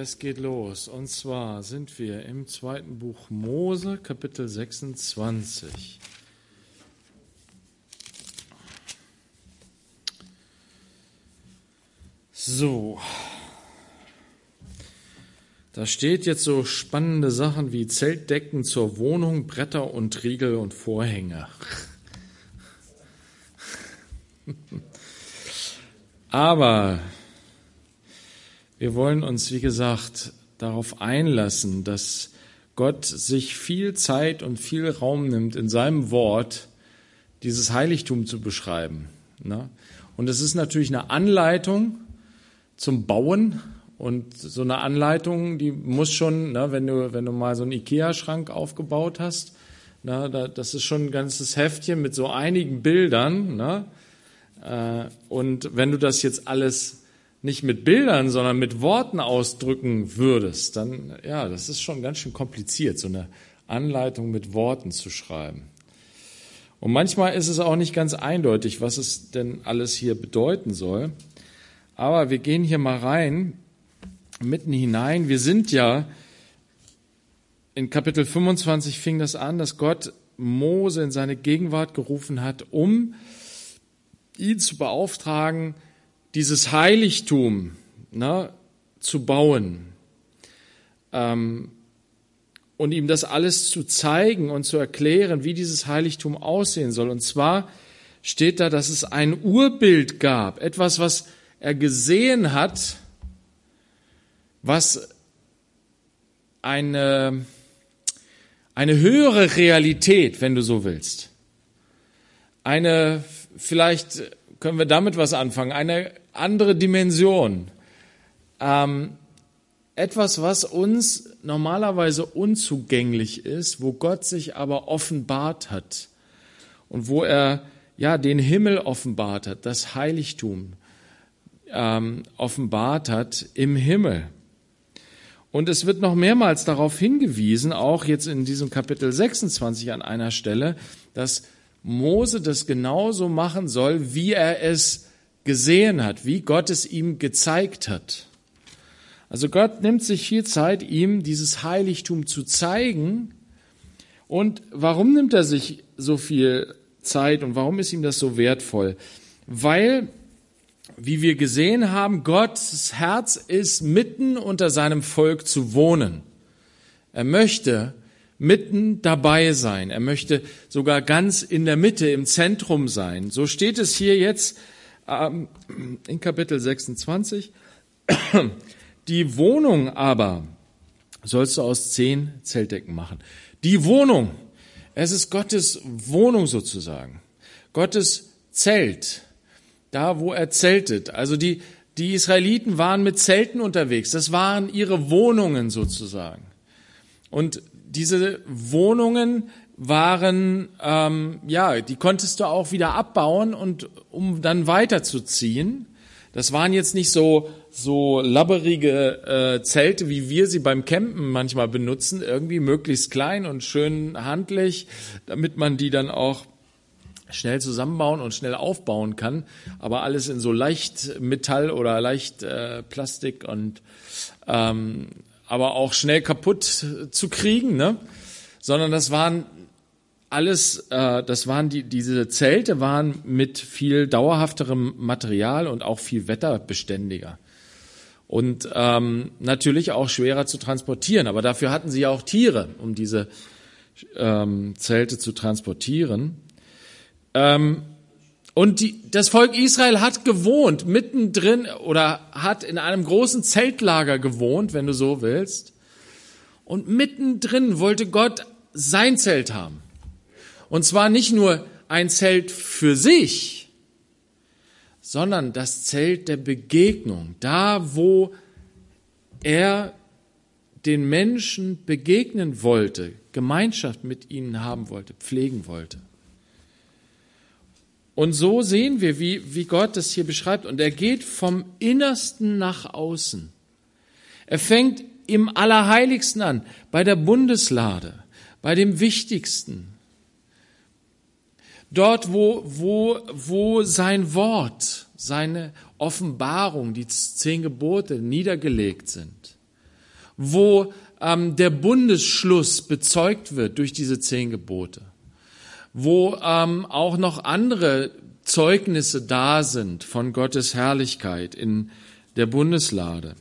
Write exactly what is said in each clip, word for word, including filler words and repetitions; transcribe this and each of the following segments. es geht los. Und zwar sind wir im zweiten Buch Mose, Kapitel sechsundzwanzig. So, da steht jetzt so spannende Sachen wie Zeltdecken zur Wohnung, Bretter und Riegel und Vorhänge. Aber wir wollen uns, wie gesagt, darauf einlassen, dass Gott sich viel Zeit und viel Raum nimmt, in seinem Wort dieses Heiligtum zu beschreiben. Und es ist natürlich eine Anleitung zum Bauen. Und so eine Anleitung, die muss schon, ne, wenn du wenn du mal so einen Ikea-Schrank aufgebaut hast, ne, da, das ist schon ein ganzes Heftchen mit so einigen Bildern. Ne? Äh, und wenn du das jetzt alles nicht mit Bildern, sondern mit Worten ausdrücken würdest, dann, ja, das ist schon ganz schön kompliziert, so eine Anleitung mit Worten zu schreiben. Und manchmal ist es auch nicht ganz eindeutig, was es denn alles hier bedeuten soll. Aber wir gehen hier mal rein, mitten hinein. Wir sind ja, in Kapitel fünfundzwanzig fing das an, dass Gott Mose in seine Gegenwart gerufen hat, um ihn zu beauftragen, dieses Heiligtum, ne, zu bauen, ähm, und ihm das alles zu zeigen und zu erklären, wie dieses Heiligtum aussehen soll. Und zwar steht da, dass es ein Urbild gab, etwas, was er gesehen hat, was eine, eine höhere Realität, wenn du so willst, eine, vielleicht können wir damit was anfangen, eine andere Dimension, ähm, etwas, was uns normalerweise unzugänglich ist, wo Gott sich aber offenbart hat und wo er, ja, den Himmel offenbart hat, das Heiligtum ähm, offenbart hat im Himmel. Und es wird noch mehrmals darauf hingewiesen, auch jetzt in diesem Kapitel sechsundzwanzig an einer Stelle, dass Mose das genauso machen soll, wie er es gesehen hat, wie Gott es ihm gezeigt hat. Also Gott nimmt sich viel Zeit, ihm dieses Heiligtum zu zeigen. Und warum nimmt er sich so viel Zeit und warum ist ihm das so wertvoll? Weil, wie wir gesehen haben, Gottes Herz ist, mitten unter seinem Volk zu wohnen. Er möchte mitten dabei sein. Er möchte sogar ganz in der Mitte, im Zentrum sein. So steht es hier jetzt ähm, in Kapitel sechsundzwanzig. Die Wohnung aber sollst du aus zehn Zeltdecken machen. Die Wohnung, es ist Gottes Wohnung sozusagen. Gottes Zelt, da wo er zeltet. Also die, die Israeliten waren mit Zelten unterwegs. Das waren ihre Wohnungen sozusagen. Und diese Wohnungen waren, ähm, ja, die konntest du auch wieder abbauen, und um dann weiterzuziehen. Das waren jetzt nicht so so labberige äh, Zelte, wie wir sie beim Campen manchmal benutzen, irgendwie möglichst klein und schön handlich, damit man die dann auch schnell zusammenbauen und schnell aufbauen kann, aber alles in so leicht Metall oder leicht äh, Plastik und ähm, aber auch schnell kaputt zu kriegen, ne? Sondern das waren alles, äh, das waren die, diese Zelte waren mit viel dauerhafterem Material und auch viel wetterbeständiger. Und ähm, natürlich auch schwerer zu transportieren. Aber dafür hatten sie ja auch Tiere, um diese ähm, Zelte zu transportieren. Ähm, und die, das Volk Israel hat gewohnt, mittendrin, oder hat in einem großen Zeltlager gewohnt, wenn du so willst. Und mittendrin wollte Gott sein Zelt haben. Und zwar nicht nur ein Zelt für sich, sondern das Zelt der Begegnung. Da, wo er den Menschen begegnen wollte, Gemeinschaft mit ihnen haben wollte, pflegen wollte. Und so sehen wir, wie, wie Gott das hier beschreibt. Und er geht vom Innersten nach außen. Er fängt im Allerheiligsten an, bei der Bundeslade, bei dem Wichtigsten. Dort, wo, wo, wo sein Wort, seine Offenbarung, die zehn Gebote niedergelegt sind. wo ähm, der Bundesschluss bezeugt wird durch diese zehn Gebote, wo ähm, auch noch andere Zeugnisse da sind von Gottes Herrlichkeit in der Bundeslade.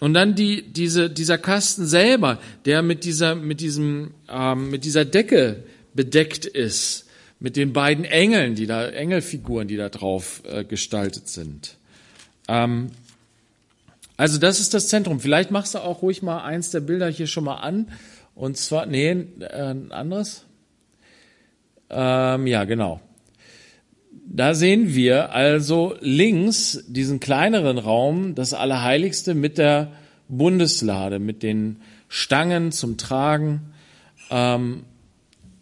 Und dann die, diese, dieser Kasten selber, der mit dieser, mit diesem, ähm, mit dieser Decke bedeckt ist, mit den beiden Engeln, die da, Engelfiguren, die da drauf äh, gestaltet sind. Ähm, also das ist das Zentrum. Vielleicht machst du auch ruhig mal eins der Bilder hier schon mal an. Und zwar, nee, äh, ein anderes. Ähm, ja, genau. Da sehen wir also links diesen kleineren Raum, das Allerheiligste mit der Bundeslade, mit den Stangen zum Tragen. Ähm,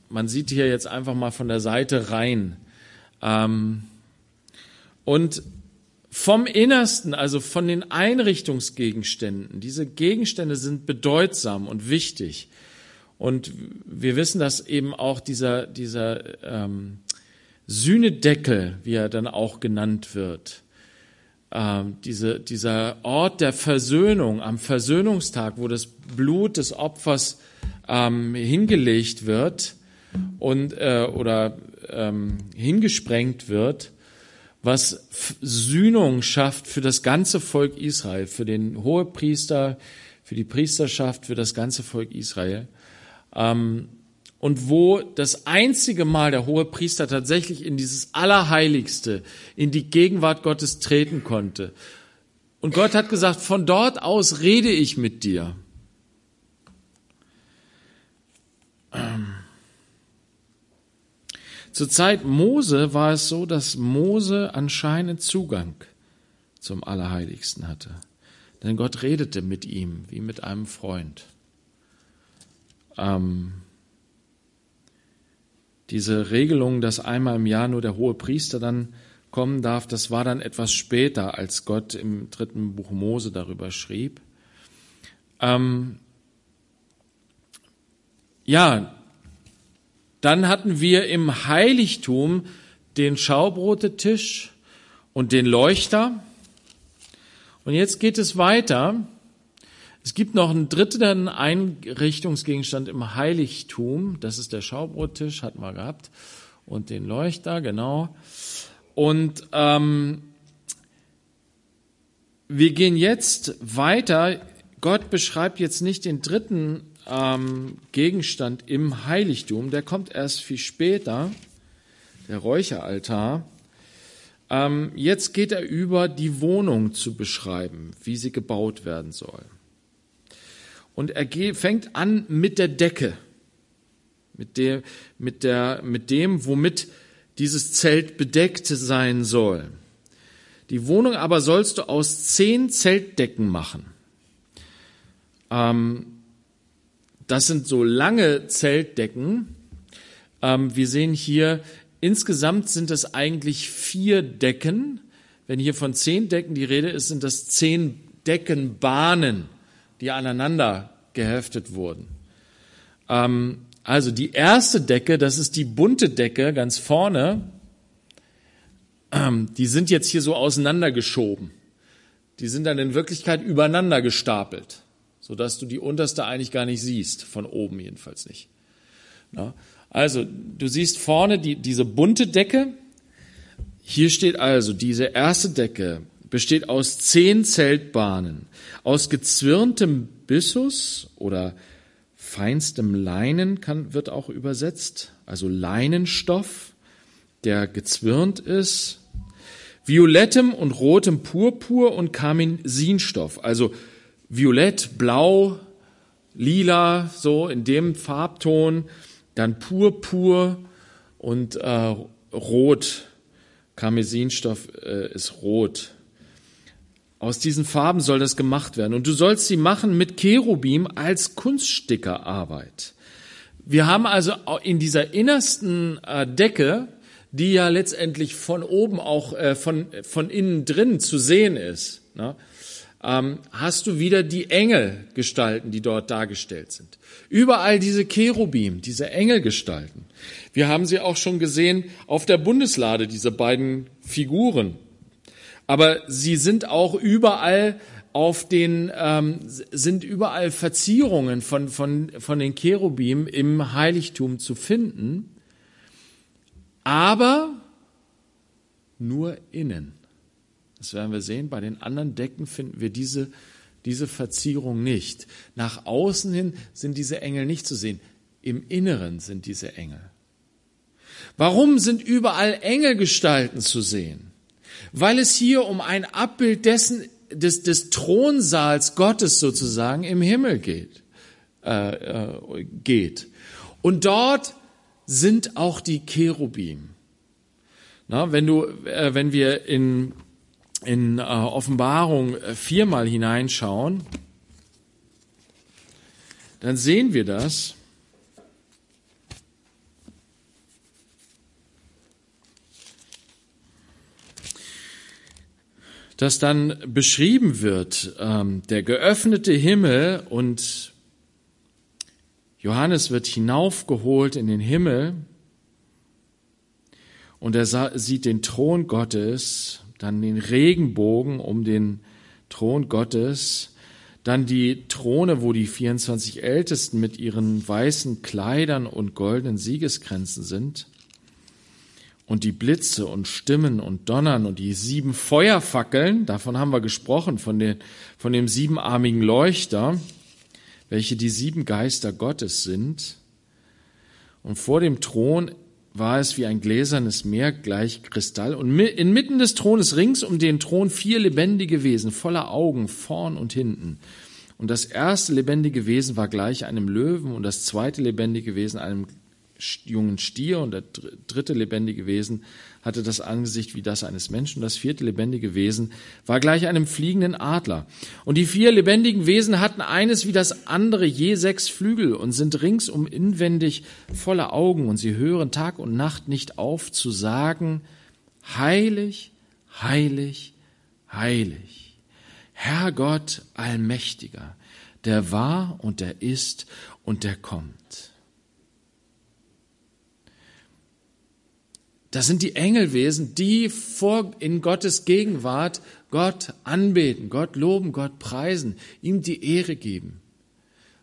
man sieht hier jetzt einfach mal von der Seite rein. Ähm, und vom Innersten, also von den Einrichtungsgegenständen, diese Gegenstände sind bedeutsam und wichtig. Und wir wissen, dass eben auch dieser, dieser, ähm, Sühnedeckel, wie er dann auch genannt wird, ähm, diese, dieser Ort der Versöhnung am Versöhnungstag, wo das Blut des Opfers ähm, hingelegt wird und äh, oder ähm, hingesprengt wird, was Sühnung schafft für das ganze Volk Israel, für den Hohepriester, für die Priesterschaft, für das ganze Volk Israel. Ähm, Und wo das einzige Mal der Hohepriester tatsächlich in dieses Allerheiligste, in die Gegenwart Gottes treten konnte. Und Gott hat gesagt, von dort aus rede ich mit dir. Zur Zeit Mose war es so, dass Mose anscheinend Zugang zum Allerheiligsten hatte. Denn Gott redete mit ihm, wie mit einem Freund. Ähm... Diese Regelung, dass einmal im Jahr nur der Hohepriester dann kommen darf, das war dann etwas später, als Gott im dritten Buch Mose darüber schrieb. Ähm ja, dann hatten wir im Heiligtum den Schaubrotetisch und den Leuchter. Und jetzt geht es weiter. Es gibt noch einen dritten Einrichtungsgegenstand im Heiligtum. Das ist der Schaubrottisch, hatten wir gehabt. Und den Leuchter, genau. Und ähm, wir gehen jetzt weiter. Gott beschreibt jetzt nicht den dritten ähm, Gegenstand im Heiligtum. Der kommt erst viel später, der Räucheraltar. Ähm, jetzt geht er über, die Wohnung zu beschreiben, wie sie gebaut werden soll. Und er fängt an mit der Decke, mit dem, mit der, mit dem, womit dieses Zelt bedeckt sein soll. Die Wohnung aber sollst du aus zehn Zeltdecken machen. Ähm, das sind so lange Zeltdecken. Ähm, wir sehen hier, insgesamt sind es eigentlich vier Decken. Wenn hier von zehn Decken die Rede ist, sind das zehn Deckenbahnen, die aneinander geheftet wurden. Ähm, also die erste Decke, das ist die bunte Decke ganz vorne, ähm, die sind jetzt hier so auseinandergeschoben. Die sind dann in Wirklichkeit übereinander gestapelt, sodass du die unterste eigentlich gar nicht siehst, von oben jedenfalls nicht. Na, also du siehst vorne die, diese bunte Decke. Hier steht also, diese erste Decke besteht aus zehn Zeltbahnen, aus gezwirntem Byssus oder feinstem Leinen kann, wird auch übersetzt, also Leinenstoff, der gezwirnt ist, violettem und rotem Purpur und Karmesinstoff, also violett, blau, lila, so in dem Farbton, dann Purpur und äh, rot, Karmesinstoff äh, ist rot. Aus diesen Farben soll das gemacht werden. Und du sollst sie machen mit Cherubim als Kunststickerarbeit. Wir haben also in dieser innersten Decke, die ja letztendlich von oben auch von, von innen drin zu sehen ist, ne, hast du wieder die Engelgestalten, die dort dargestellt sind. Überall diese Cherubim, diese Engelgestalten. Wir haben sie auch schon gesehen auf der Bundeslade, diese beiden Figuren. Aber sie sind auch überall auf den ähm, sind überall Verzierungen von von von den Cherubim im Heiligtum zu finden, aber nur innen. Das werden wir sehen. Bei den anderen Decken finden wir diese diese Verzierung nicht. Nach außen hin sind diese Engel nicht zu sehen. Im Inneren sind diese Engel. Warum sind überall Engelgestalten zu sehen? Weil es hier um ein Abbild dessen Des, des Thronsaals Gottes sozusagen im Himmel geht, äh, äh, geht. Und dort sind auch die Cherubim. Na, wenn du, äh, wenn wir in, in äh, Offenbarung viermal hineinschauen, dann sehen wir das. Dass dann beschrieben wird, ähm, der geöffnete Himmel, und Johannes wird hinaufgeholt in den Himmel und er sah, sieht den Thron Gottes, dann den Regenbogen um den Thron Gottes, dann die Throne, wo die vierundzwanzig Ältesten mit ihren weißen Kleidern und goldenen Siegeskränzen sind. Und die Blitze und Stimmen und Donnern und die sieben Feuerfackeln, davon haben wir gesprochen, von, den, von dem siebenarmigen Leuchter, welche die sieben Geister Gottes sind. Und vor dem Thron war es wie ein gläsernes Meer, gleich Kristall. Und inmitten des Thrones, rings um den Thron, vier lebendige Wesen, voller Augen, vorn und hinten. Und das erste lebendige Wesen war gleich einem Löwen und das zweite lebendige Wesen einem jungen Stier, und das dritte lebendige Wesen hatte das Angesicht wie das eines Menschen, und das vierte lebendige Wesen war gleich einem fliegenden Adler. Und die vier lebendigen Wesen hatten eines wie das andere je sechs Flügel und sind ringsum inwendig voller Augen, und sie hören Tag und Nacht nicht auf zu sagen: Heilig, heilig, heilig, Herr Gott Allmächtiger, der war und der ist und der kommt. Das sind die Engelwesen, die vor in Gottes Gegenwart Gott anbeten, Gott loben, Gott preisen, ihm die Ehre geben.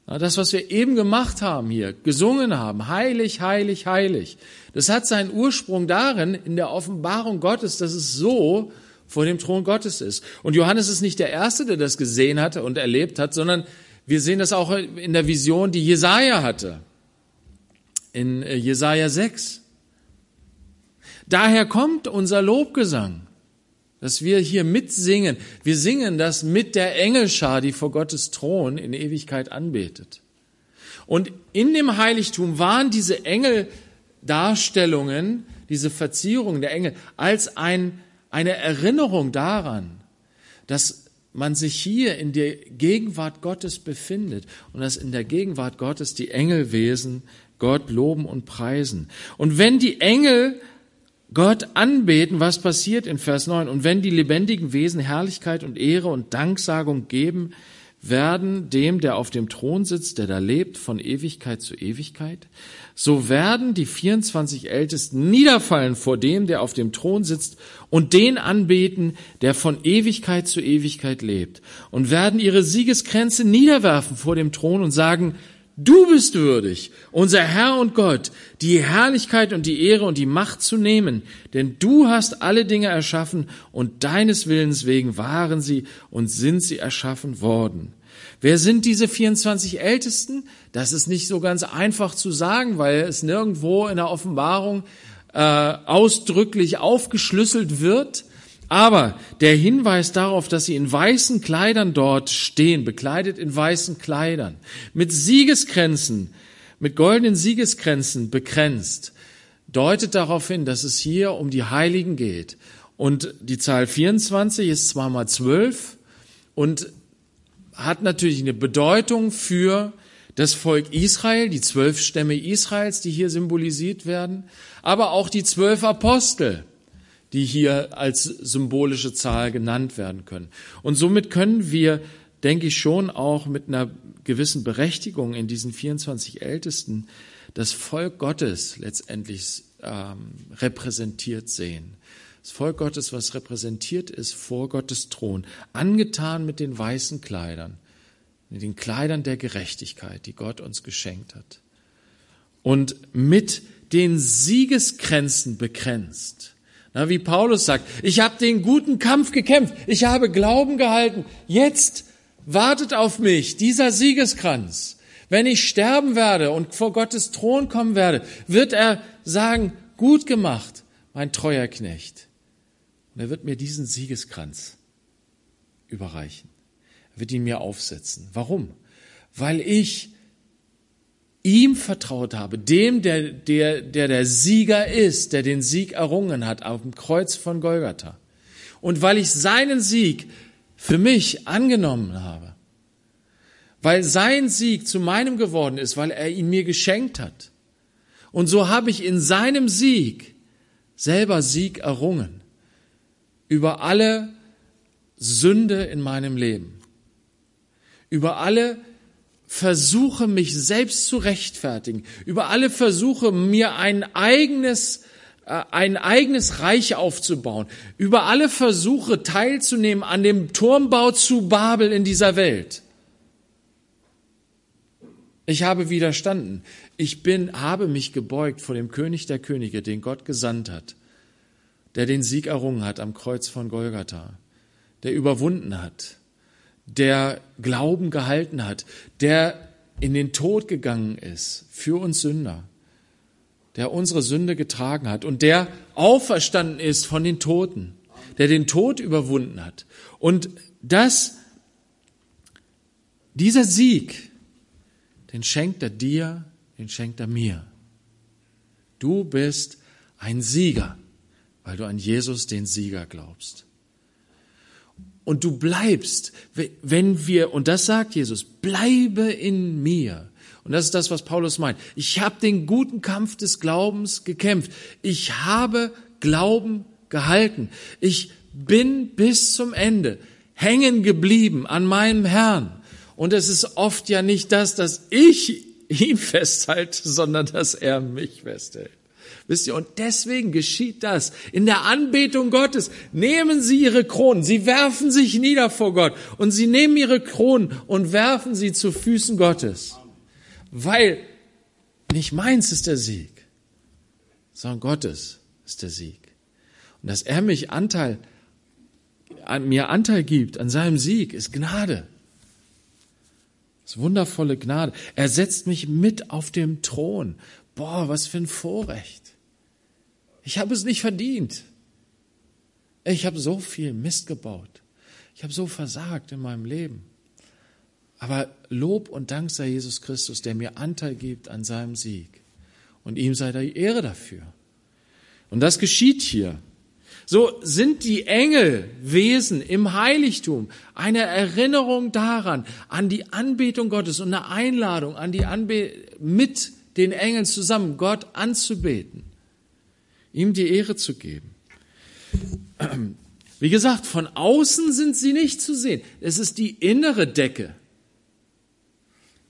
Das, was wir eben gemacht haben hier, gesungen haben, heilig, heilig, heilig, das hat seinen Ursprung darin, in der Offenbarung Gottes, dass es so vor dem Thron Gottes ist. Und Johannes ist nicht der Erste, der das gesehen hatte und erlebt hat, sondern wir sehen das auch in der Vision, die Jesaja hatte, in Jesaja sechs. Daher kommt unser Lobgesang, dass wir hier mitsingen. Wir singen das mit der Engelschar, die vor Gottes Thron in Ewigkeit anbetet. Und in dem Heiligtum waren diese Engeldarstellungen, diese Verzierungen der Engel, als ein, eine Erinnerung daran, dass man sich hier in der Gegenwart Gottes befindet und dass in der Gegenwart Gottes die Engelwesen Gott loben und preisen. Und wenn die Engel Gott anbeten, was passiert in Vers neun? Und wenn die lebendigen Wesen Herrlichkeit und Ehre und Danksagung geben, werden dem, der auf dem Thron sitzt, der da lebt, von Ewigkeit zu Ewigkeit, so werden die vierundzwanzig Ältesten niederfallen vor dem, der auf dem Thron sitzt, und den anbeten, der von Ewigkeit zu Ewigkeit lebt, und werden ihre Siegeskränze niederwerfen vor dem Thron und sagen: Du bist würdig, unser Herr und Gott, die Herrlichkeit und die Ehre und die Macht zu nehmen, denn du hast alle Dinge erschaffen und deines Willens wegen waren sie und sind sie erschaffen worden. Wer sind diese vierundzwanzig Ältesten? Das ist nicht so ganz einfach zu sagen, weil es nirgendwo in der Offenbarung äh, ausdrücklich aufgeschlüsselt wird. Aber der Hinweis darauf, dass sie in weißen Kleidern dort stehen, bekleidet in weißen Kleidern, mit Siegeskränzen, mit goldenen Siegeskränzen bekränzt, deutet darauf hin, dass es hier um die Heiligen geht. Und die Zahl vierundzwanzig ist zweimal zwölf und hat natürlich eine Bedeutung für das Volk Israel, die zwölf Stämme Israels, die hier symbolisiert werden, aber auch die zwölf Apostel, die hier als symbolische Zahl genannt werden können. Und somit können wir, denke ich, schon auch mit einer gewissen Berechtigung in diesen vierundzwanzig Ältesten das Volk Gottes letztendlich ähm, repräsentiert sehen. das Volk Gottes, was repräsentiert ist vor Gottes Thron, angetan mit den weißen Kleidern, mit den Kleidern der Gerechtigkeit, die Gott uns geschenkt hat, und mit den Siegeskränzen bekränzt. Na, wie Paulus sagt, ich habe den guten Kampf gekämpft, ich habe Glauben gehalten, jetzt wartet auf mich dieser Siegeskranz. Wenn ich sterben werde und vor Gottes Thron kommen werde, wird er sagen, gut gemacht, mein treuer Knecht. Und er wird mir diesen Siegeskranz überreichen. Er wird ihn mir aufsetzen. Warum? Weil ich ihm vertraut habe, dem, der der, der der Sieger ist, der den Sieg errungen hat auf dem Kreuz von Golgatha. Und weil ich seinen Sieg für mich angenommen habe, weil sein Sieg zu meinem geworden ist, weil er ihn mir geschenkt hat. Und so habe ich in seinem Sieg selber Sieg errungen über alle Sünde in meinem Leben, über alle Versuche, mich selbst zu rechtfertigen, über alle Versuche, mir ein eigenes, äh, ein eigenes Reich aufzubauen, über alle Versuche, teilzunehmen an dem Turmbau zu Babel in dieser Welt. Ich habe widerstanden. Ich bin, habe mich gebeugt vor dem König der Könige, den Gott gesandt hat, der den Sieg errungen hat am Kreuz von Golgatha, der überwunden hat, der Glauben gehalten hat, der in den Tod gegangen ist für uns Sünder, der unsere Sünde getragen hat und der auferstanden ist von den Toten, der den Tod überwunden hat. Und das, dieser Sieg, den schenkt er dir, den schenkt er mir. Du bist ein Sieger, weil du an Jesus, den Sieger, glaubst. Und du bleibst, wenn wir, und das sagt Jesus, bleibe in mir. Und das ist das, was Paulus meint. Ich habe den guten Kampf des Glaubens gekämpft. Ich habe Glauben gehalten. Ich bin bis zum Ende hängen geblieben an meinem Herrn. Und es ist oft ja nicht das, dass ich ihn festhalte, sondern dass er mich festhält. Wisst ihr, und deswegen geschieht das in der Anbetung Gottes. Nehmen Sie Ihre Kronen, Sie werfen sich nieder vor Gott und Sie nehmen Ihre Kronen und werfen sie zu Füßen Gottes. Weil nicht meins ist der Sieg, sondern Gottes ist der Sieg. Und dass er mich Anteil, mir Anteil gibt an seinem Sieg, ist Gnade. Das ist wundervolle Gnade. Er setzt mich mit auf dem Thron. Boah, was für ein Vorrecht. Ich habe es nicht verdient. Ich habe so viel Mist gebaut. Ich habe so versagt in meinem Leben. Aber Lob und Dank sei Jesus Christus, der mir Anteil gibt an seinem Sieg. Und ihm sei die Ehre dafür. Und das geschieht hier. So sind die Engelwesen im Heiligtum eine Erinnerung daran, an die Anbetung Gottes und eine Einladung an die Anbetung mit den Engeln zusammen, Gott anzubeten, ihm die Ehre zu geben. Wie gesagt, von außen sind sie nicht zu sehen. Es ist die innere Decke,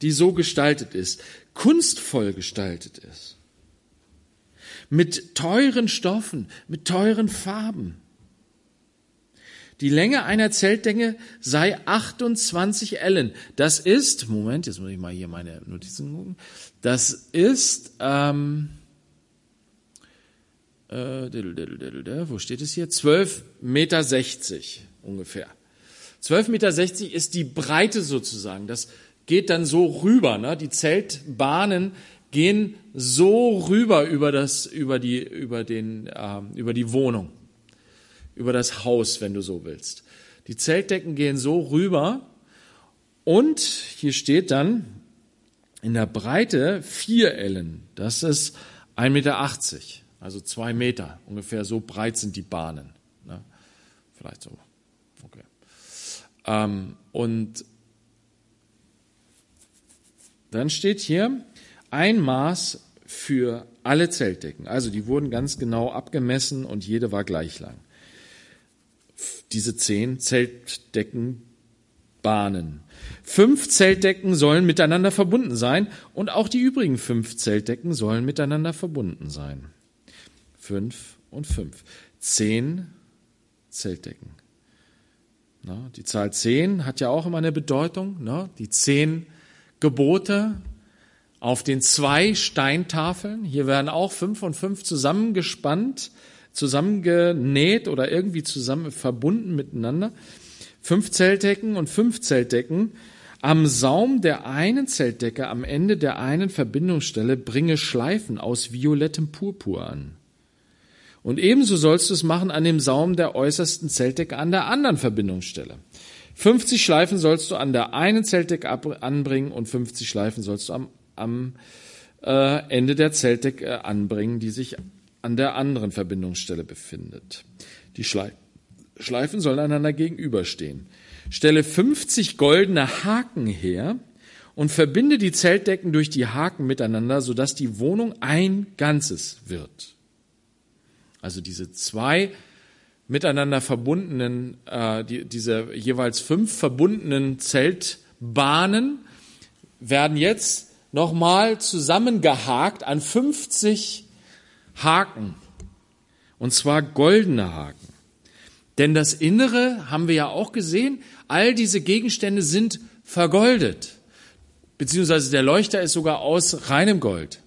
die so gestaltet ist, kunstvoll gestaltet ist, mit teuren Stoffen, mit teuren Farben. Die Länge einer Zeltdecke sei achtundzwanzig Ellen. Das ist, Moment, jetzt muss ich mal hier meine Notizen gucken. Das ist, ähm, äh, wo steht es hier? zwölf Komma sechzig Meter ungefähr. zwölf Komma sechzig Meter ist die Breite sozusagen. Das geht dann so rüber, ne? Die Zeltbahnen gehen so rüber über das, über die, über den, äh, über die Wohnung. Über das Haus, wenn du so willst. Die Zeltdecken gehen so rüber und hier steht dann in der Breite vier Ellen. Das ist ein Meter achtzig, also zwei Meter. Ungefähr so breit sind die Bahnen. Ne? Vielleicht so. Okay. Ähm, und dann steht hier ein Maß für alle Zeltdecken. Also die wurden ganz genau abgemessen und jede war gleich lang. Diese zehn Zeltdeckenbahnen. Fünf Zeltdecken sollen miteinander verbunden sein und auch die übrigen fünf Zeltdecken sollen miteinander verbunden sein. Fünf und fünf. zehn Zeltdecken. Na, die Zahl zehn hat ja auch immer eine Bedeutung. Ne? Die zehn Gebote auf den zwei Steintafeln. Hier werden auch fünf und fünf zusammengespannt, zusammengenäht oder irgendwie zusammen verbunden miteinander. Fünf Zeltdecken und fünf Zeltdecken. Am Saum der einen Zeltdecke, am Ende der einen Verbindungsstelle, bringe Schleifen aus violettem Purpur an. Und ebenso sollst du es machen an dem Saum der äußersten Zeltdecke an der anderen Verbindungsstelle. fünfzig Schleifen sollst du an der einen Zeltdecke anbringen und fünfzig Schleifen sollst du am, am äh, Ende der Zeltdecke anbringen, die sich an der anderen Verbindungsstelle befindet. Die Schle- Schleifen sollen einander gegenüberstehen. Stelle fünfzig goldene Haken her und verbinde die Zeltdecken durch die Haken miteinander, sodass die Wohnung ein Ganzes wird. Also diese zwei miteinander verbundenen, äh, die, diese jeweils fünf verbundenen Zeltbahnen werden jetzt nochmal zusammengehakt an fünfzig Haken. Und zwar goldene Haken. Denn das Innere, haben wir ja auch gesehen, all diese Gegenstände sind vergoldet. Beziehungsweise der Leuchter ist sogar aus reinem Gold.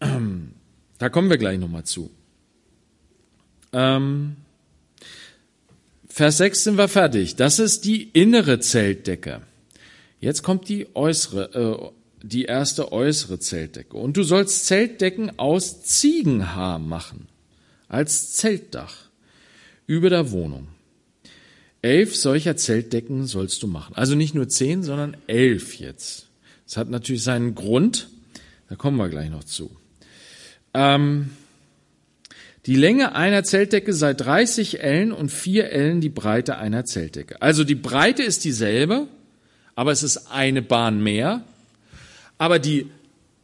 Ähm. Da kommen wir gleich nochmal zu. Ähm, Vers sechs sind wir fertig. Das ist die innere Zeltdecke. Jetzt kommt die äußere, äh, die erste äußere Zeltdecke. Und du sollst Zeltdecken aus Ziegenhaar machen, als Zeltdach über der Wohnung. Elf solcher Zeltdecken sollst du machen. Also nicht nur zehn, sondern elf jetzt. Das hat natürlich seinen Grund. Da kommen wir gleich noch zu. Ähm, die Länge einer Zeltdecke sei dreißig Ellen und vier Ellen die Breite einer Zeltdecke. Also die Breite ist dieselbe, aber es ist eine Bahn mehr. Aber die,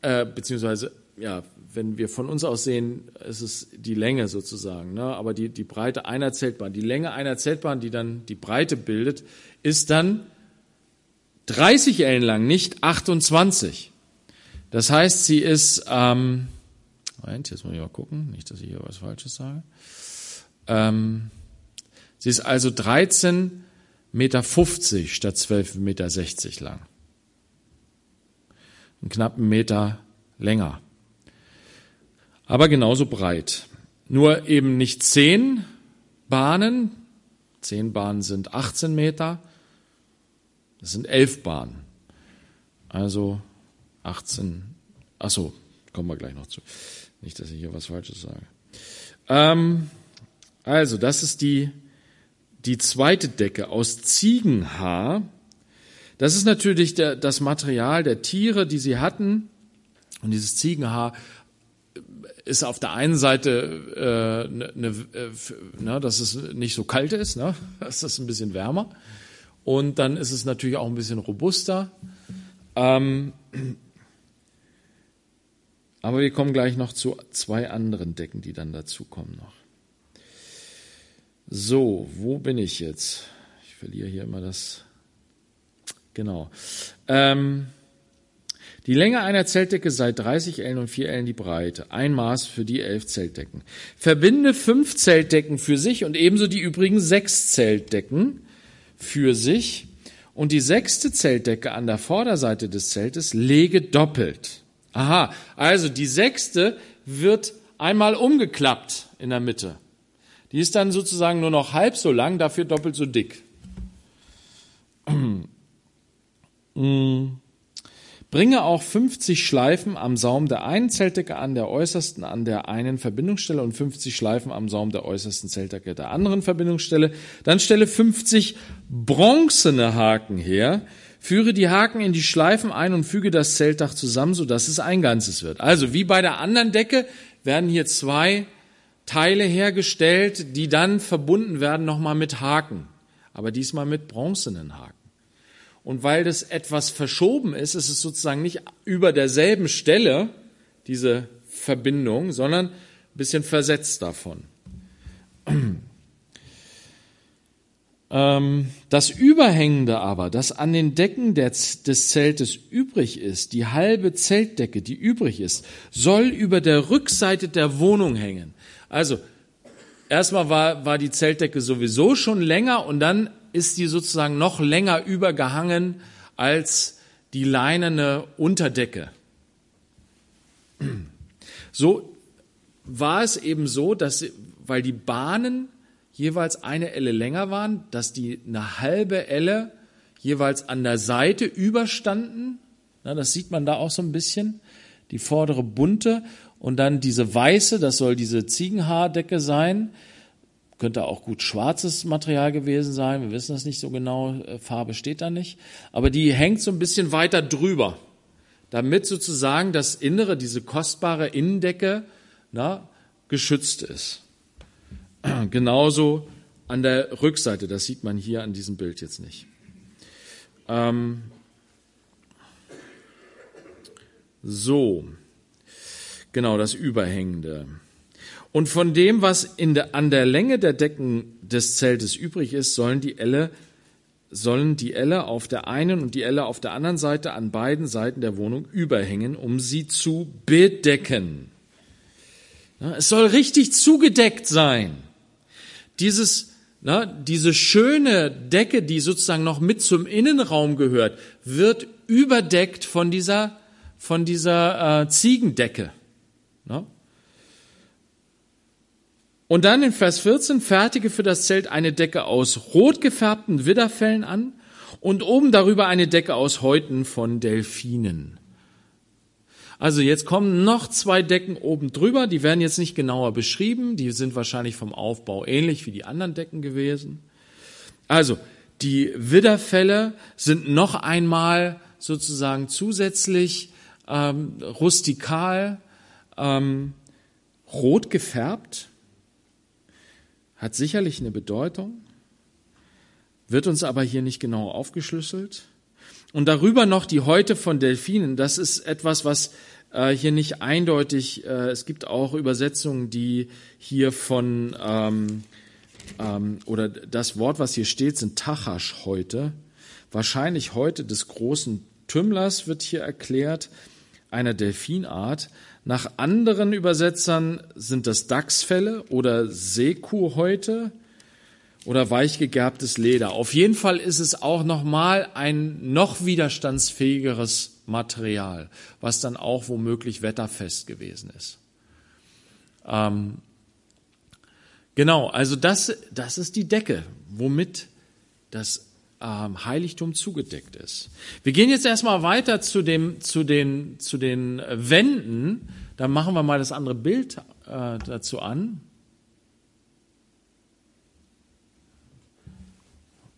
äh, beziehungsweise, ja, wenn wir von uns aus sehen, ist es die Länge sozusagen, ne? Aber die, die Breite einer Zeltbahn, die Länge einer Zeltbahn, die dann die Breite bildet, ist dann dreißig Ellen lang, nicht achtundzwanzig. Das heißt, sie ist... Ähm, Moment, jetzt muss ich mal gucken, nicht, dass ich hier was Falsches sage. Ähm, sie ist also dreizehn Komma fünfzig Meter statt zwölf Komma sechzig Meter lang. Einen knappen Meter länger. Aber genauso breit. Nur eben nicht zehn Bahnen. zehn Bahnen sind achtzehn Meter. Das sind elf Bahnen. Also achtzehn, ach so, kommen wir gleich noch zu. Nicht, dass ich hier was Falsches sage. Ähm, also, das ist die, die zweite Decke aus Ziegenhaar. Das ist natürlich der, das Material der Tiere, die sie hatten. Und dieses Ziegenhaar ist auf der einen Seite, äh, ne, ne, ne, dass es nicht so kalt ist, ne? Das ist ein bisschen wärmer. Und dann ist es natürlich auch ein bisschen robuster. Ähm, Aber wir kommen gleich noch zu zwei anderen Decken, die dann dazukommen noch. So, wo bin ich jetzt? Ich verliere hier immer das. Genau. Ähm, die Länge einer Zeltdecke sei dreißig Ellen und vier Ellen die Breite. Ein Maß für die elf Zeltdecken. Verbinde fünf Zeltdecken für sich und ebenso die übrigen sechs Zeltdecken für sich. Und die sechste Zeltdecke an der Vorderseite des Zeltes lege doppelt. Aha, also die sechste wird einmal umgeklappt in der Mitte. Die ist dann sozusagen nur noch halb so lang, dafür doppelt so dick. Bringe auch fünfzig Schleifen am Saum der einen Zeltdecke an der äußersten, an der einen Verbindungsstelle und fünfzig Schleifen am Saum der äußersten Zeltdecke der anderen Verbindungsstelle. Dann stelle fünfzig bronzene Haken her. Führe die Haken in die Schleifen ein und füge das Zeltdach zusammen, sodass es ein Ganzes wird. Also wie bei der anderen Decke werden hier zwei Teile hergestellt, die dann verbunden werden nochmal mit Haken, aber diesmal mit bronzenen Haken. Und weil das etwas verschoben ist, ist es sozusagen nicht über derselben Stelle, diese Verbindung, sondern ein bisschen versetzt davon. Das Überhängende aber, das an den Decken des Zeltes übrig ist, die halbe Zeltdecke, die übrig ist, soll über der Rückseite der Wohnung hängen. Also erstmal war, war die Zeltdecke sowieso schon länger und dann ist die sozusagen noch länger übergehangen als die leinerne Unterdecke. So war es eben so, dass, weil die Bahnen jeweils eine Elle länger waren, dass die eine halbe Elle jeweils an der Seite überstanden. Na, das sieht man da auch so ein bisschen. Die vordere bunte und dann diese weiße, das soll diese Ziegenhaardecke sein. Könnte auch gut schwarzes Material gewesen sein. Wir wissen das nicht so genau, Farbe steht da nicht. Aber die hängt so ein bisschen weiter drüber, damit sozusagen das Innere, diese kostbare Innendecke, na, geschützt ist. Genauso an der Rückseite, das sieht man hier an diesem Bild jetzt nicht. Ähm so, genau, das Überhängende. Und von dem, was in der, an der Länge der Decken des Zeltes übrig ist, sollen die Elle, sollen die Elle auf der einen und die Elle auf der anderen Seite an beiden Seiten der Wohnung überhängen, um sie zu bedecken. Ja, es soll richtig zugedeckt sein. Dieses, na, diese schöne Decke, die sozusagen noch mit zum Innenraum gehört, wird überdeckt von dieser, von dieser äh, Ziegendecke. Ja. Und dann in Vers vierzehn, fertige für das Zelt eine Decke aus rot gefärbten Widderfellen an und oben darüber eine Decke aus Häuten von Delfinen. Also jetzt kommen noch zwei Decken oben drüber, die werden jetzt nicht genauer beschrieben, die sind wahrscheinlich vom Aufbau ähnlich wie die anderen Decken gewesen. Also die Widderfelle sind noch einmal sozusagen zusätzlich ähm, rustikal, ähm, rot gefärbt, hat sicherlich eine Bedeutung, wird uns aber hier nicht genau aufgeschlüsselt. Und darüber noch die Häute von Delfinen, das ist etwas, was äh, hier nicht eindeutig, äh, es gibt auch Übersetzungen, die hier von, ähm, ähm, oder das Wort, was hier steht, sind Tachasch-Häute. Wahrscheinlich Häute des großen Tümmlers wird hier erklärt, einer Delfinart. Nach anderen Übersetzern sind das Dachsfelle oder Seekuhhäute oder weichgegerbtes Leder. Auf jeden Fall ist es auch nochmal ein noch widerstandsfähigeres Material, was dann auch womöglich wetterfest gewesen ist. Ähm, genau, also das, das ist die Decke, womit das ähm, Heiligtum zugedeckt ist. Wir gehen jetzt erstmal weiter zu dem, zu den, zu den Wänden. Dann machen wir mal das andere Bild äh, dazu an.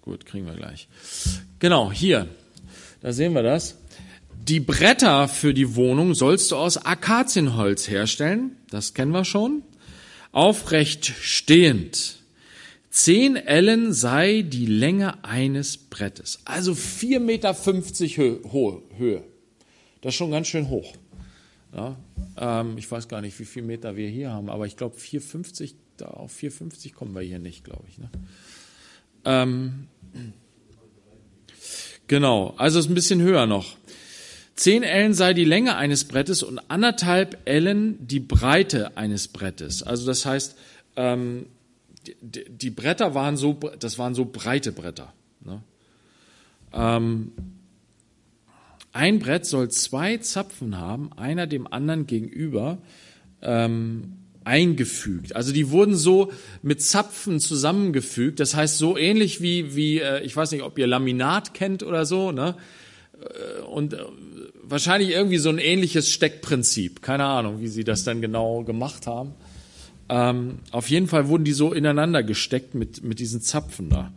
Gut, kriegen wir gleich. Genau, hier, da sehen wir das. Die Bretter für die Wohnung sollst du aus Akazienholz herstellen, das kennen wir schon, aufrecht stehend. Zehn Ellen sei die Länge eines Brettes, also vier Komma fünfzig Meter Höhe. Das ist schon ganz schön hoch. Ja, ähm, ich weiß gar nicht, wie viel Meter wir hier haben, aber ich glaube, vier Komma fünfzig, da auf vier Komma fünfzig kommen wir hier nicht, glaube ich, ne? Ähm, genau, also ist ein bisschen höher noch. Zehn Ellen sei die Länge eines Brettes und anderthalb Ellen die Breite eines Brettes. Also das heißt, ähm, die, die Bretter waren so, das waren so breite Bretter, ne? Ähm, ein Brett soll zwei Zapfen haben, einer dem anderen gegenüber, ähm, eingefügt. Also die wurden so mit Zapfen zusammengefügt. Das heißt, so ähnlich wie, wie ich weiß nicht, ob ihr Laminat kennt oder so, ne? Und wahrscheinlich irgendwie so ein ähnliches Steckprinzip. Keine Ahnung, wie sie das dann genau gemacht haben. Ähm, auf jeden Fall wurden die so ineinander gesteckt mit, mit diesen Zapfen da.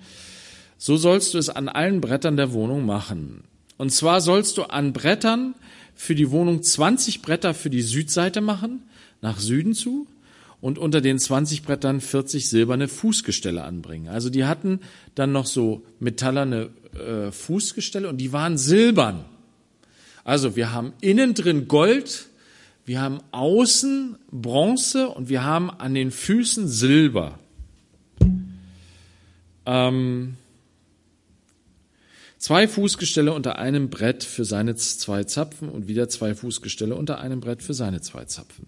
So sollst du es an allen Brettern der Wohnung machen. Und zwar sollst du an Brettern für die Wohnung zwanzig Bretter für die Südseite machen, nach Süden zu, und unter den zwanzig Brettern vierzig silberne Fußgestelle anbringen. Also die hatten dann noch so metallerne äh, Fußgestelle und die waren silbern. Also wir haben innen drin Gold, wir haben außen Bronze und wir haben an den Füßen Silber. Ähm, Zwei Fußgestelle unter einem Brett für seine zwei Zapfen und wieder zwei Fußgestelle unter einem Brett für seine zwei Zapfen.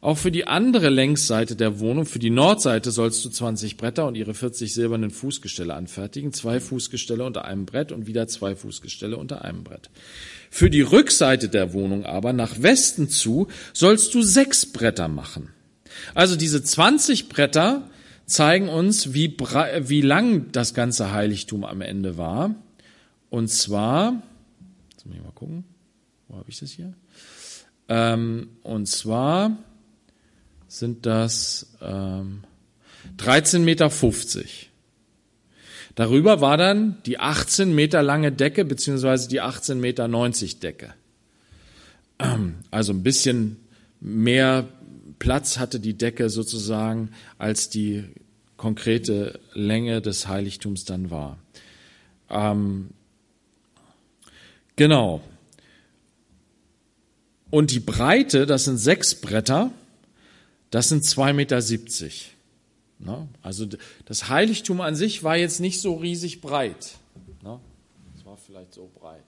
Auch für die andere Längsseite der Wohnung, für die Nordseite, sollst du zwanzig Bretter und ihre vierzig silbernen Fußgestelle anfertigen, zwei Fußgestelle unter einem Brett und wieder zwei Fußgestelle unter einem Brett. Für die Rückseite der Wohnung aber, nach Westen zu, sollst du sechs Bretter machen. Also diese zwanzig Bretter zeigen uns, wie, wie lang das ganze Heiligtum am Ende war. Und zwar, jetzt muss ich mal gucken, wo habe ich das hier? Ähm, und zwar sind das ähm, dreizehn Meter fünfzig. Darüber war dann die achtzehn Meter lange Decke, beziehungsweise die achtzehn Meter neunzig Decke. Ähm, also ein bisschen mehr Platz hatte die Decke sozusagen, als die konkrete Länge des Heiligtums dann war. Ähm, Genau. Und die Breite, das sind sechs Bretter, das sind zwei Meter siebzig. Ne? Also das Heiligtum an sich war jetzt nicht so riesig breit. Ne? Das war vielleicht so breit.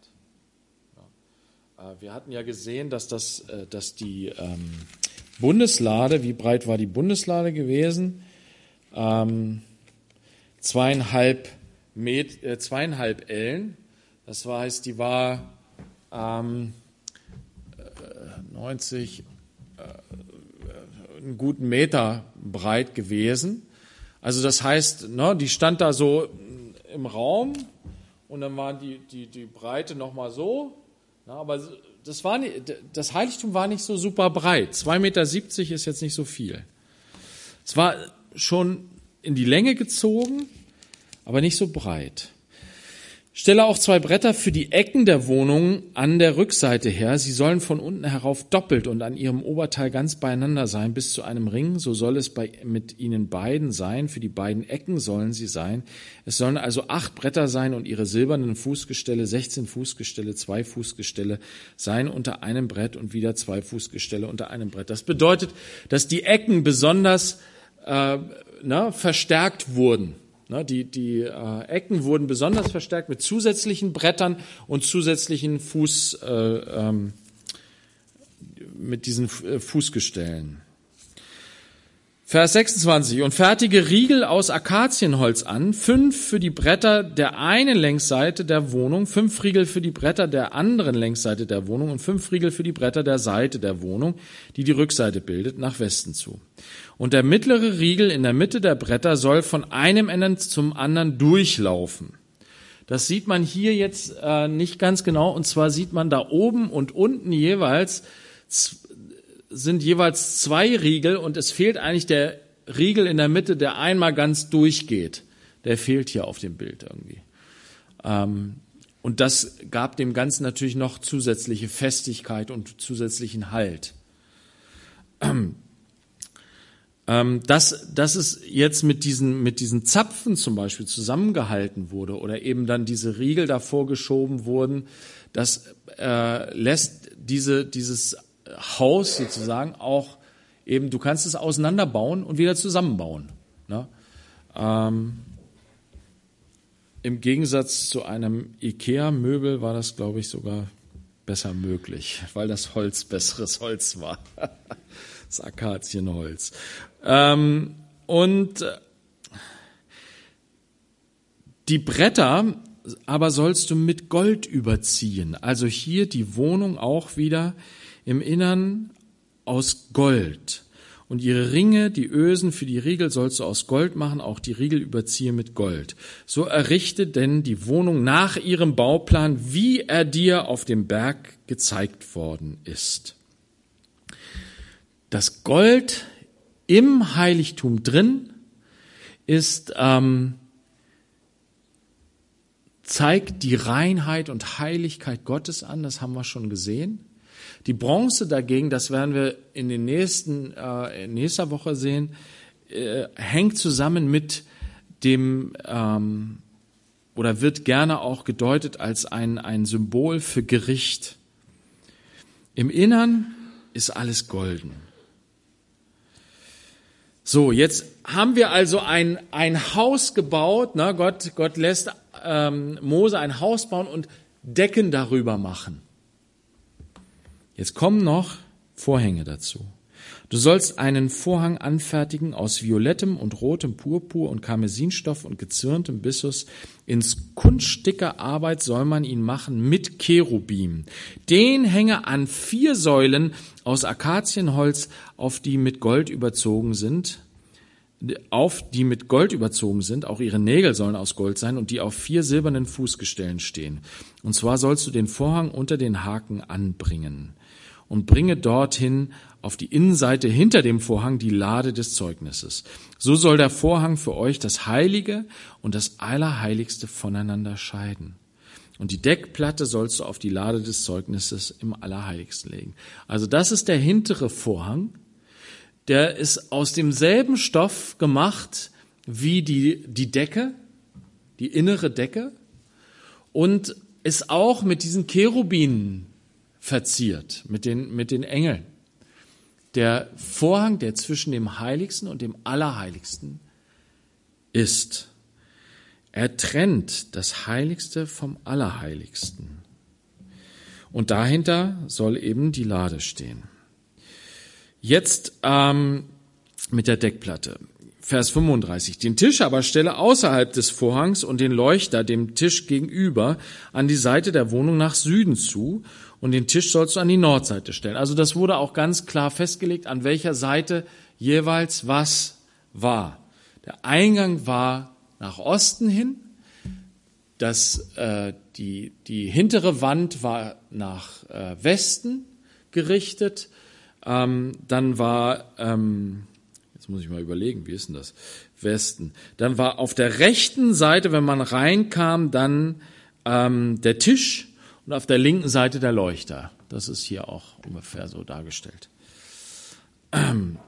Ne? Wir hatten ja gesehen, dass, das, dass die ähm, Bundeslade, wie breit war die Bundeslade gewesen? Ähm, zweieinhalb, Met, äh, zweieinhalb Ellen. Das heißt, die war ähm, neunzig, äh, einen guten Meter breit gewesen. Also das heißt, ne, die stand da so im Raum und dann war die, die, die Breite nochmal so. Na, aber das, war nicht, das Heiligtum war nicht so super breit. zwei Meter siebzig ist jetzt nicht so viel. Es war schon in die Länge gezogen, aber nicht so breit. Stelle auch zwei Bretter für die Ecken der Wohnung an der Rückseite her. Sie sollen von unten herauf doppelt und an ihrem Oberteil ganz beieinander sein, bis zu einem Ring. So soll es bei, mit ihnen beiden sein. Für die beiden Ecken sollen sie sein. Es sollen also acht Bretter sein und ihre silbernen Fußgestelle, sechzehn Fußgestelle, zwei Fußgestelle sein unter einem Brett und wieder zwei Fußgestelle unter einem Brett. Das bedeutet, dass die Ecken besonders äh, na, verstärkt wurden. Die, die äh, Ecken wurden besonders verstärkt mit zusätzlichen Brettern und zusätzlichen Fuß, äh, ähm, mit diesen äh, Fußgestellen. Vers sechsundzwanzig. Und fertige Riegel aus Akazienholz an, fünf für die Bretter der einen Längsseite der Wohnung, fünf Riegel für die Bretter der anderen Längsseite der Wohnung und fünf Riegel für die Bretter der Seite der Wohnung, die die Rückseite bildet, nach Westen zu. Und der mittlere Riegel in der Mitte der Bretter soll von einem Ende zum anderen durchlaufen. Das sieht man hier jetzt äh, nicht ganz genau. Und zwar sieht man da oben und unten jeweils z- sind jeweils zwei Riegel und es fehlt eigentlich der Riegel in der Mitte, der einmal ganz durchgeht. Der fehlt hier auf dem Bild irgendwie. Ähm, und das gab dem Ganzen natürlich noch zusätzliche Festigkeit und zusätzlichen Halt. Ähm, ähm, dass, dass es jetzt mit diesen, mit diesen Zapfen zum Beispiel zusammengehalten wurde oder eben dann diese Riegel davor geschoben wurden, das äh, lässt diese, dieses Haus sozusagen auch eben, du kannst es auseinanderbauen und wieder zusammenbauen. Ne? Ähm, im Gegensatz zu einem IKEA-Möbel war das, glaube ich, sogar besser möglich, weil das Holz besseres Holz war. Das Akazienholz. Ähm, und die Bretter aber sollst du mit Gold überziehen. Also hier die Wohnung auch wieder im Innern aus Gold. Und ihre Ringe, die Ösen für die Riegel sollst du aus Gold machen, auch die Riegel überziehe mit Gold. So errichte denn die Wohnung nach ihrem Bauplan, wie er dir auf dem Berg gezeigt worden ist. Das Gold im Heiligtum drin ist, ähm, zeigt die Reinheit und Heiligkeit Gottes an, das haben wir schon gesehen. Die Bronze dagegen, das werden wir in den nächsten, äh, in nächster Woche sehen, äh, hängt zusammen mit dem, ähm, oder wird gerne auch gedeutet als ein, ein Symbol für Gericht. Im Innern ist alles golden. So, jetzt haben wir also ein, ein Haus gebaut, ne? Gott, Gott lässt ähm, Mose ein Haus bauen und Decken darüber machen. Jetzt kommen noch Vorhänge dazu. Du sollst einen Vorhang anfertigen aus violettem und rotem Purpur und Karmesinstoff und gezirntem Bissus. Ins kunstdicker Arbeit soll man ihn machen mit Cherubim. Den hänge an vier Säulen aus Akazienholz, auf die mit Gold überzogen sind. auf die mit Gold überzogen sind, auch ihre Nägel sollen aus Gold sein und die auf vier silbernen Fußgestellen stehen. Und zwar sollst du den Vorhang unter den Haken anbringen und bringe dorthin auf die Innenseite hinter dem Vorhang die Lade des Zeugnisses. So soll der Vorhang für euch das Heilige und das Allerheiligste voneinander scheiden. Und die Deckplatte sollst du auf die Lade des Zeugnisses im Allerheiligsten legen. Also das ist der hintere Vorhang. Der ist aus demselben Stoff gemacht wie die, die Decke, die innere Decke, und ist auch mit diesen Cherubinen verziert, mit den, mit den Engeln. Der Vorhang, der zwischen dem Heiligsten und dem Allerheiligsten ist. Er trennt das Heiligste vom Allerheiligsten. Und dahinter soll eben die Lade stehen. Jetzt ähm, mit der Deckplatte, Vers fünfunddreißig. Den Tisch aber stelle außerhalb des Vorhangs und den Leuchter dem Tisch gegenüber an die Seite der Wohnung nach Süden zu, und den Tisch sollst du an die Nordseite stellen. Also das wurde auch ganz klar festgelegt, an welcher Seite jeweils was war. Der Eingang war nach Osten hin, das, äh, die, die hintere Wand war nach äh, Westen gerichtet. Ähm, dann war, ähm, jetzt muss ich mal überlegen, wie ist denn das? Westen. Dann war auf der rechten Seite, wenn man reinkam, dann ähm, der Tisch und auf der linken Seite der Leuchter. Das ist hier auch ungefähr so dargestellt. Ähm.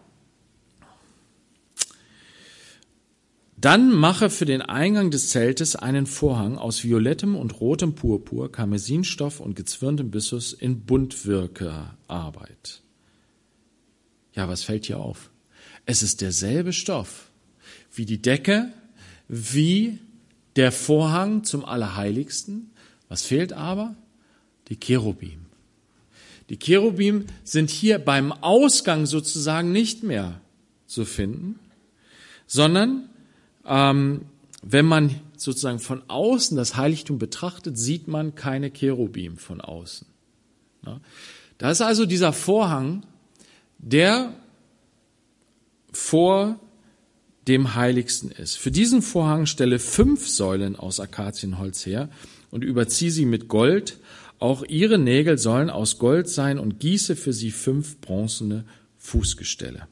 Dann mache für den Eingang des Zeltes einen Vorhang aus violettem und rotem Purpur, Karmesinstoff und gezwirntem Bissus in Buntwirkearbeit. Ja, was fällt hier auf? Es ist derselbe Stoff wie die Decke, wie der Vorhang zum Allerheiligsten. Was fehlt aber? Die Cherubim. Die Cherubim sind hier beim Ausgang sozusagen nicht mehr zu finden, sondern ähm, wenn man sozusagen von außen das Heiligtum betrachtet, sieht man keine Cherubim von außen. Ja? Da ist also dieser Vorhang, der vor dem Heiligsten ist. Für diesen Vorhang stelle fünf Säulen aus Akazienholz her und überziehe sie mit Gold. Auch ihre Nägel sollen aus Gold sein, und gieße für sie fünf bronzene Fußgestelle.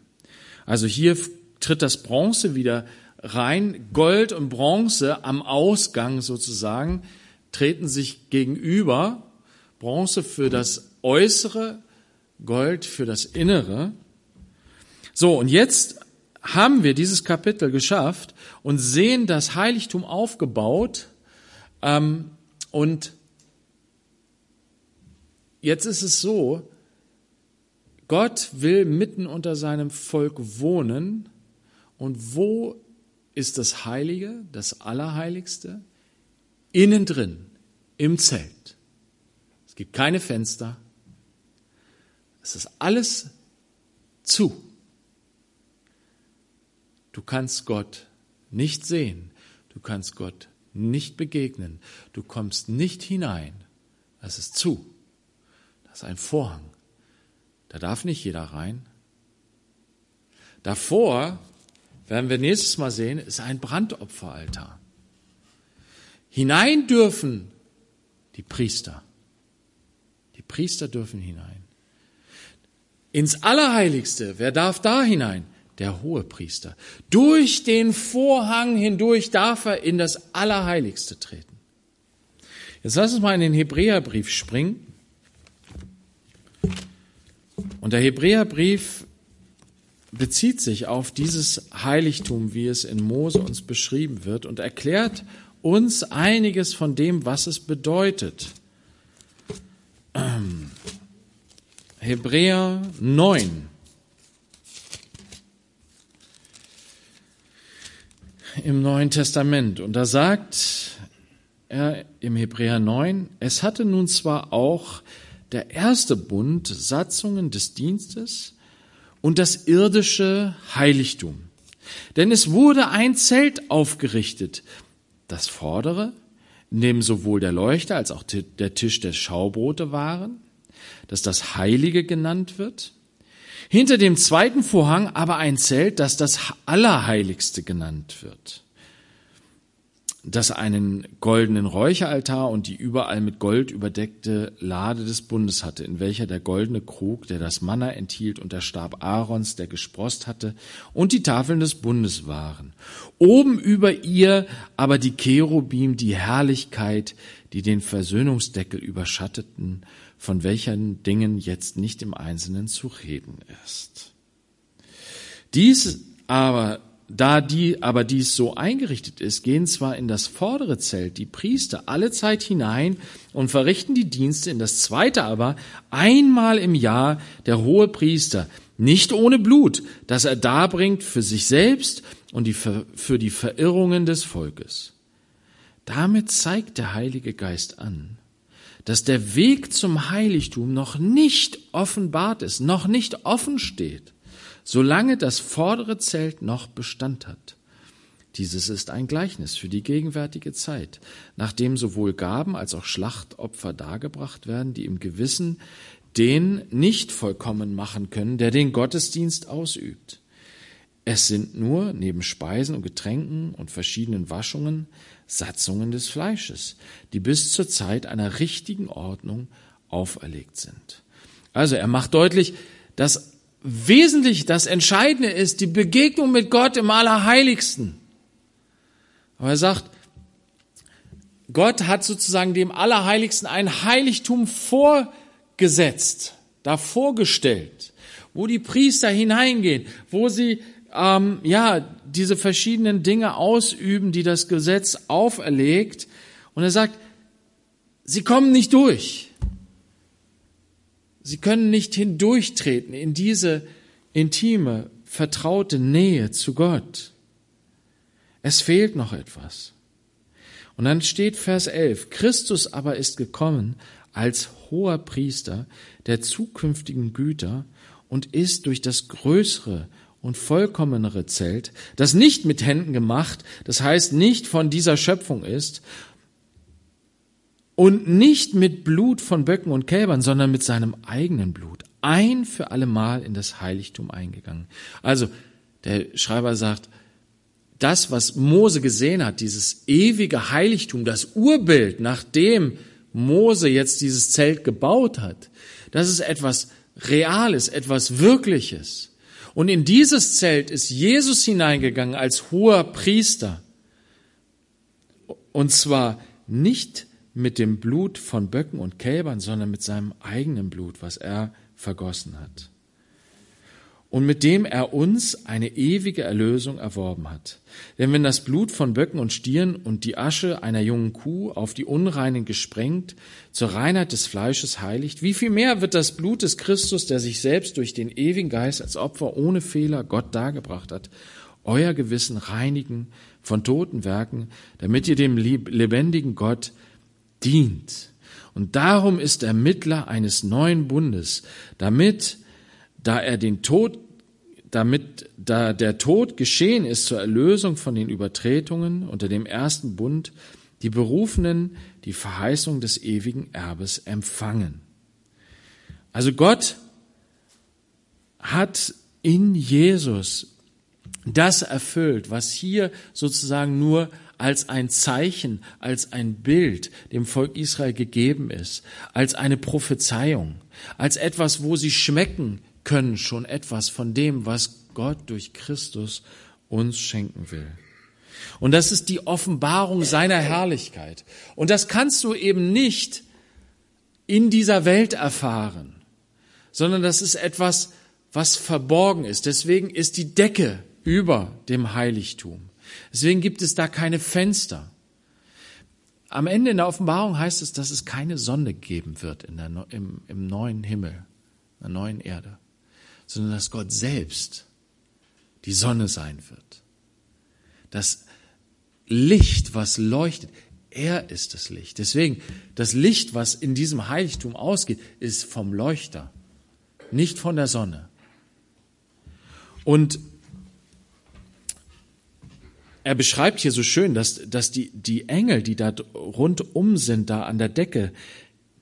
Also hier tritt das Bronze wieder rein. Gold und Bronze am Ausgang sozusagen treten sich gegenüber. Bronze für das Äußere, Gold für das Innere. So, und jetzt haben wir dieses Kapitel geschafft und sehen das Heiligtum aufgebaut. Ähm, und jetzt ist es so, Gott will mitten unter seinem Volk wohnen. Und wo ist das Heilige, das Allerheiligste? Innen drin, im Zelt. Es gibt keine Fenster. Es ist alles zu. Du kannst Gott nicht sehen. Du kannst Gott nicht begegnen. Du kommst nicht hinein. Es ist zu. Das ist ein Vorhang. Da darf nicht jeder rein. Davor, werden wir nächstes Mal sehen, ist ein Brandopferaltar. Hinein dürfen die Priester. Die Priester dürfen hinein. Ins Allerheiligste, wer darf da hinein? Der Hohepriester. Durch den Vorhang hindurch darf er in das Allerheiligste treten. Jetzt lass uns mal in den Hebräerbrief springen. Und der Hebräerbrief bezieht sich auf dieses Heiligtum, wie es in Mose uns beschrieben wird, und erklärt uns einiges von dem, was es bedeutet. Ähm. Hebräer neun. Im Neuen Testament. Und da sagt er im Hebräer neun, es hatte nun zwar auch der erste Bund Satzungen des Dienstes und das irdische Heiligtum. Denn es wurde ein Zelt aufgerichtet, das vordere, in dem sowohl der Leuchter als auch der Tisch der Schaubrote waren, das das Heilige genannt wird. Hinter dem zweiten Vorhang aber ein Zelt, das das Allerheiligste genannt wird, das einen goldenen Räucheraltar und die überall mit Gold überdeckte Lade des Bundes hatte, in welcher der goldene Krug, der das Manna enthielt, und der Stab Aarons, der gesproßt hatte, und die Tafeln des Bundes waren. Oben über ihr aber die Cherubim, die Herrlichkeit, die den Versöhnungsdeckel überschatteten, von welchen Dingen jetzt nicht im Einzelnen zu reden ist. Dies aber Da die aber dies so eingerichtet ist, gehen zwar in das vordere Zelt die Priester alle Zeit hinein und verrichten die Dienste, in das zweite aber einmal im Jahr der hohe Priester, nicht ohne Blut, das er darbringt für sich selbst und die, für die Verirrungen des Volkes. Damit zeigt der Heilige Geist an, dass der Weg zum Heiligtum noch nicht offenbart ist, noch nicht offen steht, solange das vordere Zelt noch Bestand hat. Dieses ist ein Gleichnis für die gegenwärtige Zeit, nachdem sowohl Gaben als auch Schlachtopfer dargebracht werden, die im Gewissen den nicht vollkommen machen können, der den Gottesdienst ausübt. Es sind nur, neben Speisen und Getränken und verschiedenen Waschungen, Satzungen des Fleisches, die bis zur Zeit einer richtigen Ordnung auferlegt sind. Also er macht deutlich, dass wesentlich das Entscheidende ist die Begegnung mit Gott im Allerheiligsten. Aber er sagt, Gott hat sozusagen dem Allerheiligsten ein Heiligtum vorgesetzt, da vorgestellt, wo die Priester hineingehen, wo sie ähm, ja diese verschiedenen Dinge ausüben, die das Gesetz auferlegt. Und er sagt, sie kommen nicht durch. Sie können nicht hindurchtreten in diese intime, vertraute Nähe zu Gott. Es fehlt noch etwas. Und dann steht Vers elf, Christus aber ist gekommen als hoher Priester der zukünftigen Güter und ist durch das größere und vollkommenere Zelt, das nicht mit Händen gemacht, das heißt nicht von dieser Schöpfung ist, und nicht mit Blut von Böcken und Kälbern, sondern mit seinem eigenen Blut ein für allemal in das Heiligtum eingegangen. Also der Schreiber sagt, das, was Mose gesehen hat, dieses ewige Heiligtum, das Urbild, nachdem Mose jetzt dieses Zelt gebaut hat, das ist etwas Reales, etwas Wirkliches. Und in dieses Zelt ist Jesus hineingegangen als hoher Priester. Und zwar nicht mit dem Blut von Böcken und Kälbern, sondern mit seinem eigenen Blut, was er vergossen hat. Und mit dem er uns eine ewige Erlösung erworben hat. Denn wenn das Blut von Böcken und Stieren und die Asche einer jungen Kuh auf die Unreinen gesprengt zur Reinheit des Fleisches heiligt, wie viel mehr wird das Blut des Christus, der sich selbst durch den ewigen Geist als Opfer ohne Fehler Gott dargebracht hat, euer Gewissen reinigen von toten Werken, damit ihr dem lebendigen Gott dient. Und darum ist er Mittler eines neuen Bundes, damit, da er den Tod, damit, da der Tod geschehen ist zur Erlösung von den Übertretungen unter dem ersten Bund, die Berufenen die Verheißung des ewigen Erbes empfangen. Also Gott hat in Jesus das erfüllt, was hier sozusagen nur als ein Zeichen, als ein Bild dem Volk Israel gegeben ist, als eine Prophezeiung, als etwas, wo sie schmecken können, schon etwas von dem, was Gott durch Christus uns schenken will. Und das ist die Offenbarung seiner Herrlichkeit. Und das kannst du eben nicht in dieser Welt erfahren, sondern das ist etwas, was verborgen ist. Deswegen ist die Decke über dem Heiligtum. Deswegen gibt es da keine Fenster. Am Ende in der Offenbarung heißt es, dass es keine Sonne geben wird in der, im, im neuen Himmel, in der neuen Erde, sondern dass Gott selbst die Sonne sein wird. Das Licht, was leuchtet, Er ist das Licht. Deswegen, das Licht, was in diesem Heiligtum ausgeht, ist vom Leuchter, nicht von der Sonne. Und er beschreibt hier so schön, dass, dass die, die Engel, die da rundum sind, da an der Decke,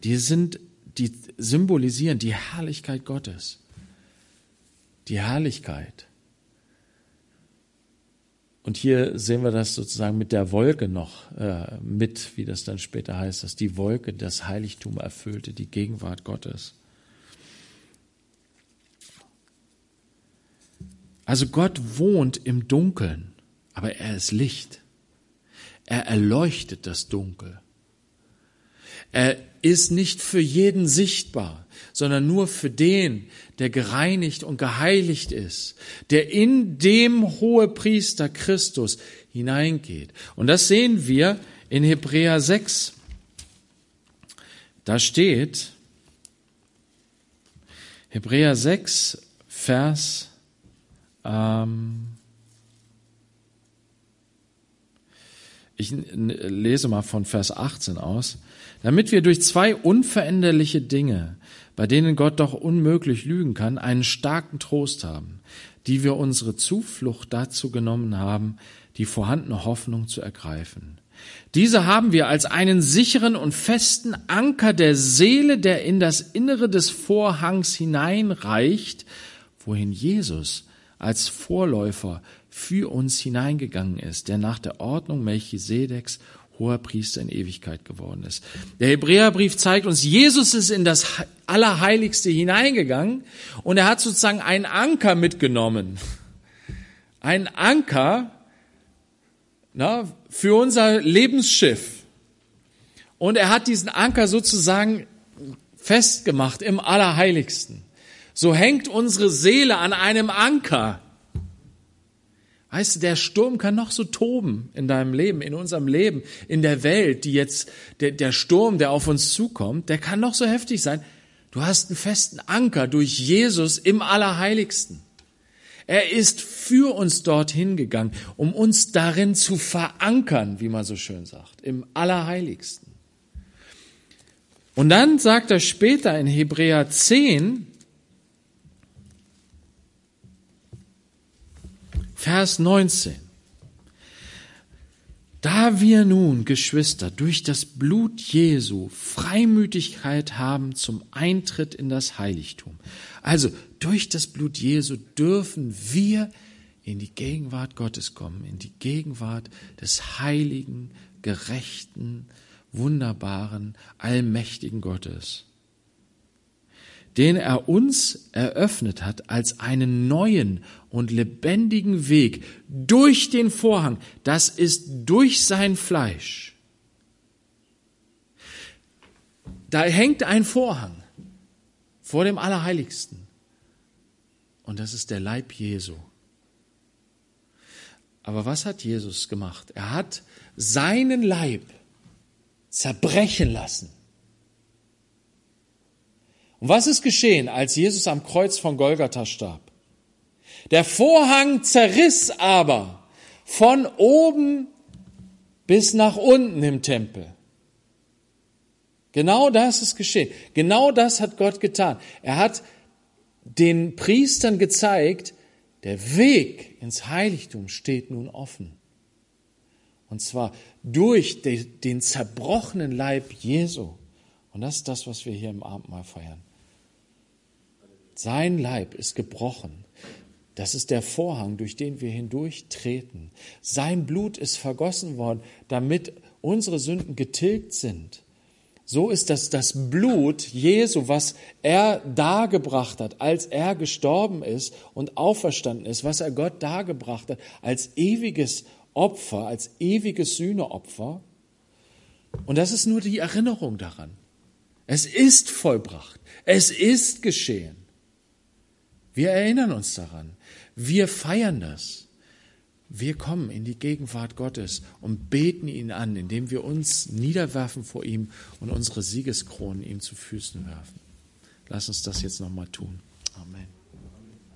die sind, die symbolisieren die Herrlichkeit Gottes. Die Herrlichkeit. Und hier sehen wir das sozusagen mit der Wolke noch äh, mit, wie das dann später heißt, dass die Wolke das Heiligtum erfüllte, die Gegenwart Gottes. Also Gott wohnt im Dunkeln, aber er ist Licht. Er erleuchtet das Dunkel. Er ist nicht für jeden sichtbar, sondern nur für den, der gereinigt und geheiligt ist, der in dem Hohepriester Christus hineingeht. Und das sehen wir in Hebräer sechs. Da steht, Hebräer sechs, Vers ähm, ich lese mal von Vers achtzehn aus. Damit wir durch zwei unveränderliche Dinge, bei denen Gott doch unmöglich lügen kann, einen starken Trost haben, die wir unsere Zuflucht dazu genommen haben, die vorhandene Hoffnung zu ergreifen. Diese haben wir als einen sicheren und festen Anker der Seele, der in das Innere des Vorhangs hineinreicht, wohin Jesus als Vorläufer für uns hineingegangen ist, der nach der Ordnung Melchisedeks hoher Priester in Ewigkeit geworden ist. Der Hebräerbrief zeigt uns, Jesus ist in das Allerheiligste hineingegangen und er hat sozusagen einen Anker mitgenommen. Einen Anker, na, für unser Lebensschiff. Und er hat diesen Anker sozusagen festgemacht im Allerheiligsten. So hängt unsere Seele an einem Anker. Weißt du, der Sturm kann noch so toben in deinem Leben, in unserem Leben, in der Welt, die jetzt, der, der Sturm, der auf uns zukommt, der kann noch so heftig sein. Du hast einen festen Anker durch Jesus im Allerheiligsten. Er ist für uns dorthin gegangen, um uns darin zu verankern, wie man so schön sagt, im Allerheiligsten. Und dann sagt er später in Hebräer zehn, Vers neunzehn. Da wir nun, Geschwister, durch das Blut Jesu Freimütigkeit haben zum Eintritt in das Heiligtum. Also durch das Blut Jesu dürfen wir in die Gegenwart Gottes kommen, in die Gegenwart des heiligen, gerechten, wunderbaren, allmächtigen Gottes, den er uns eröffnet hat als einen neuen und lebendigen Weg durch den Vorhang, das ist durch sein Fleisch. Da hängt ein Vorhang vor dem Allerheiligsten und das ist der Leib Jesu. Aber was hat Jesus gemacht? Er hat seinen Leib zerbrechen lassen. Und was ist geschehen, als Jesus am Kreuz von Golgatha starb? Der Vorhang zerriss aber von oben bis nach unten im Tempel. Genau das ist geschehen. Genau das hat Gott getan. Er hat den Priestern gezeigt, der Weg ins Heiligtum steht nun offen. Und zwar durch den zerbrochenen Leib Jesu. Und das ist das, was wir hier im Abendmahl feiern. Sein Leib ist gebrochen. Das ist der Vorhang, durch den wir hindurchtreten. Sein Blut ist vergossen worden, damit unsere Sünden getilgt sind. So ist das das Blut Jesu, was er dargebracht hat, als er gestorben ist und auferstanden ist, was er Gott dargebracht hat, als ewiges Opfer, als ewiges Sühneopfer. Und das ist nur die Erinnerung daran. Es ist vollbracht. Es ist geschehen. Wir erinnern uns daran. Wir feiern das. Wir kommen in die Gegenwart Gottes und beten ihn an, indem wir uns niederwerfen vor ihm und unsere Siegeskronen ihm zu Füßen werfen. Lass uns das jetzt nochmal tun. Amen.